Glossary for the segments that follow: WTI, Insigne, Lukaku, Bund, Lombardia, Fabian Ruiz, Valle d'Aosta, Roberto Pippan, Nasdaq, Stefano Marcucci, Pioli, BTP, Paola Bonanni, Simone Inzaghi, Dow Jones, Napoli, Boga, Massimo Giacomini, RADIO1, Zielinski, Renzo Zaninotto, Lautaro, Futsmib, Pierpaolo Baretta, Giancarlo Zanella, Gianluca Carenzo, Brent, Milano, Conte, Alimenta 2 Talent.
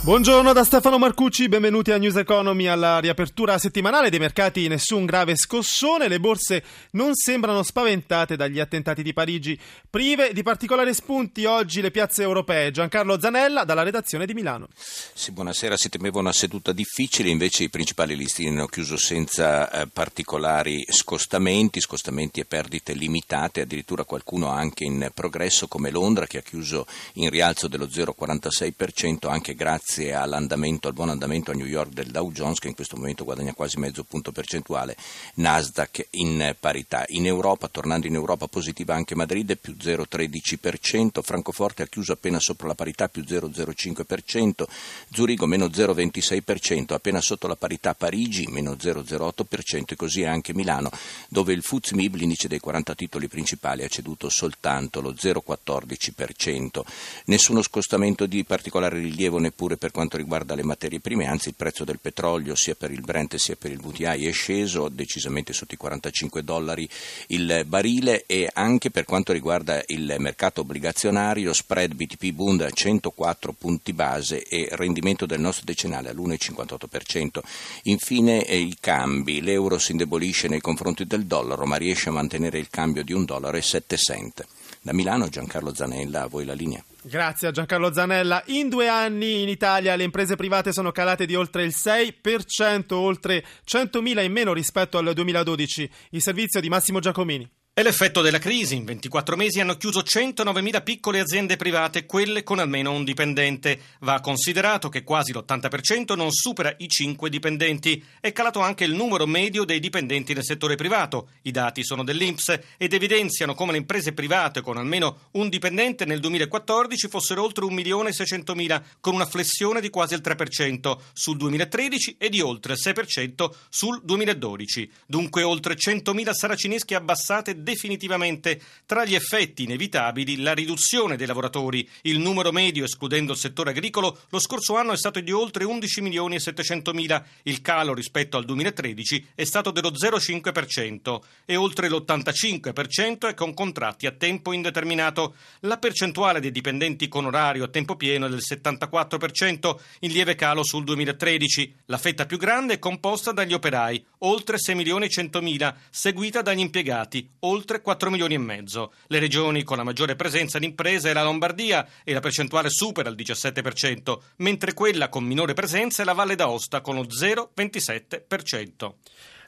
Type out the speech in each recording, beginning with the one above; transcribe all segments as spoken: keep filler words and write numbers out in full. Buongiorno da Stefano Marcucci, benvenuti a News Economy. Alla riapertura settimanale dei mercati nessun grave scossone, le borse non sembrano spaventate dagli attentati di Parigi, prive di particolari spunti oggi le piazze europee. Giancarlo Zanella dalla redazione di Milano. Sì, buonasera, si temeva una seduta difficile, invece i principali listini hanno chiuso senza eh, particolari scostamenti, scostamenti e perdite limitate, addirittura qualcuno anche in progresso come Londra che ha chiuso in rialzo dello zero virgola quarantasei per cento anche grazie all'andamento, al buon andamento a New York del Dow Jones che in questo momento guadagna quasi mezzo punto percentuale, Nasdaq in parità. In Europa, tornando in Europa, positiva anche Madrid, più zero virgola tredici per cento, Francoforte ha chiuso appena sopra la parità, più zero virgola zero cinque per cento, Zurigo meno zero virgola ventisei per cento, appena sotto la parità Parigi, meno zero virgola zero otto per cento e così anche Milano, dove il Futsmib, l'indice dei quaranta titoli principali, ha ceduto soltanto lo zero virgola quattordici per cento. Nessuno scostamento di particolare rilievo neppure per quanto riguarda le materie prime, anzi il prezzo del petrolio sia per il Brent sia per il W T I è sceso decisamente sotto i quarantacinque dollari il barile e anche per quanto riguarda il mercato obbligazionario spread B T P Bund a centoquattro punti base e rendimento del nostro decennale all'uno virgola cinquantotto per cento. Infine i cambi, l'euro si indebolisce nei confronti del dollaro ma riesce a mantenere il cambio di un dollaro e sette cent. Da Milano Giancarlo Zanella, a voi la linea. Grazie a Giancarlo Zanella. In due anni in Italia le imprese private sono calate di oltre il sei per cento, oltre centomila in meno rispetto al duemiladodici. Il servizio di Massimo Giacomini. È l'effetto della crisi. In ventiquattro mesi hanno chiuso centonovemila piccole aziende private, quelle con almeno un dipendente. Va considerato che quasi l'ottanta per cento non supera i cinque dipendenti. È calato anche il numero medio dei dipendenti nel settore privato. I dati sono dell'Inps ed evidenziano come le imprese private con almeno un dipendente nel duemilaquattordici fossero oltre un milione e seicentomila, con una flessione di quasi il tre per cento sul duemilatredici e di oltre il sei per cento sul duemiladodici. Dunque oltre centomila saracinesche abbassate definitivamente. Tra gli effetti inevitabili la riduzione dei lavoratori. Il numero medio, escludendo il settore agricolo, lo scorso anno è stato di oltre undici milioni e settecentomila. Il calo rispetto al duemilatredici è stato dello zero virgola cinque per cento e oltre l'ottantacinque per cento è con contratti a tempo indeterminato. La percentuale dei dipendenti con orario a tempo pieno è del settantaquattro per cento, in lieve calo sul duemilatredici. La fetta più grande è composta dagli operai, oltre sei milioni e centomila, seguita dagli impiegati, oltre oltre quattro milioni e mezzo. Le regioni con la maggiore presenza di imprese è la Lombardia e la percentuale supera il diciassette per cento, mentre quella con minore presenza è la Valle d'Aosta con lo zero virgola ventisette per cento.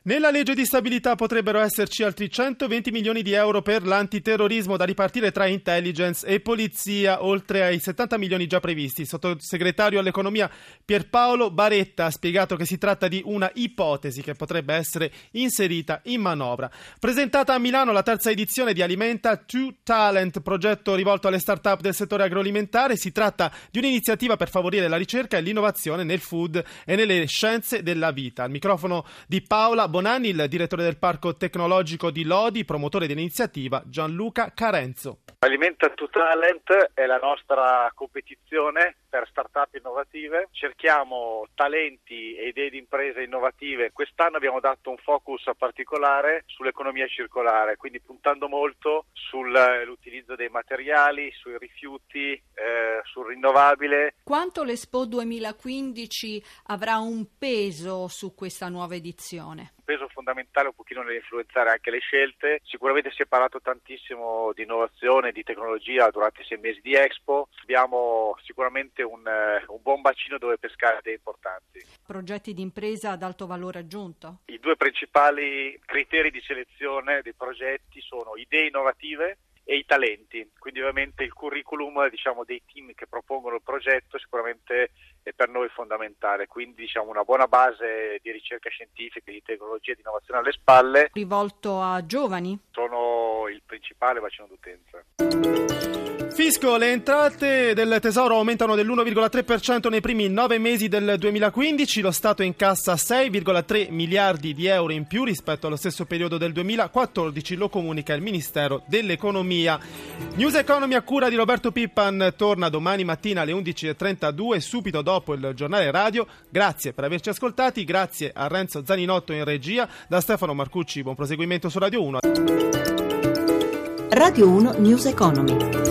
Nella legge di stabilità potrebbero esserci altri centoventi milioni di euro per l'antiterrorismo da ripartire tra intelligence e polizia, oltre ai settanta milioni già previsti. Il sottosegretario all'economia Pierpaolo Baretta ha spiegato che si tratta di una ipotesi che potrebbe essere inserita in manovra. Presentata a Milano la terza edizione di Alimenta due Talent, progetto rivolto alle start-up del settore agroalimentare. Si tratta di un'iniziativa per favorire la ricerca e l'innovazione nel food e nelle scienze della vita. Al microfono di Paola Bonanni, il direttore del Parco Tecnologico di Lodi, promotore dell'iniziativa Gianluca Carenzo. Alimenta due Talent è la nostra competizione per start-up innovative. Cerchiamo talenti e idee di imprese innovative. Quest'anno abbiamo dato un focus particolare sull'economia circolare, quindi puntando molto sull'utilizzo dei materiali, sui rifiuti, eh, sul rinnovabile. Quanto l'Expo duemilaquindici avrà un peso su questa nuova edizione? Peso fondamentale un pochino nell'influenzare anche le scelte. Sicuramente si è parlato tantissimo di innovazione, di tecnologia durante i sei mesi di Expo. Abbiamo sicuramente un, un buon bacino dove pescare dei importanti. Progetti di impresa ad alto valore aggiunto? I due principali criteri di selezione dei progetti sono idee innovative e i talenti, quindi ovviamente il curriculum, diciamo, dei team che propongono il progetto sicuramente è per noi fondamentale, quindi diciamo una buona base di ricerca scientifica, di tecnologia e di innovazione alle spalle. Rivolto a giovani? Sono il principale bacino d'utenza. Fisco, le entrate del Tesoro aumentano dell'uno virgola tre per cento nei primi nove mesi del duemilaquindici, lo Stato incassa sei virgola tre miliardi di euro in più rispetto allo stesso periodo del duemilaquattordici, lo comunica il Ministero dell'Economia. News Economy a cura di Roberto Pippan torna domani mattina alle undici e trentadue, subito dopo il giornale radio. Grazie per averci ascoltati, grazie a Renzo Zaninotto in regia, da Stefano Marcucci buon proseguimento su Radio uno. Radio uno News Economy.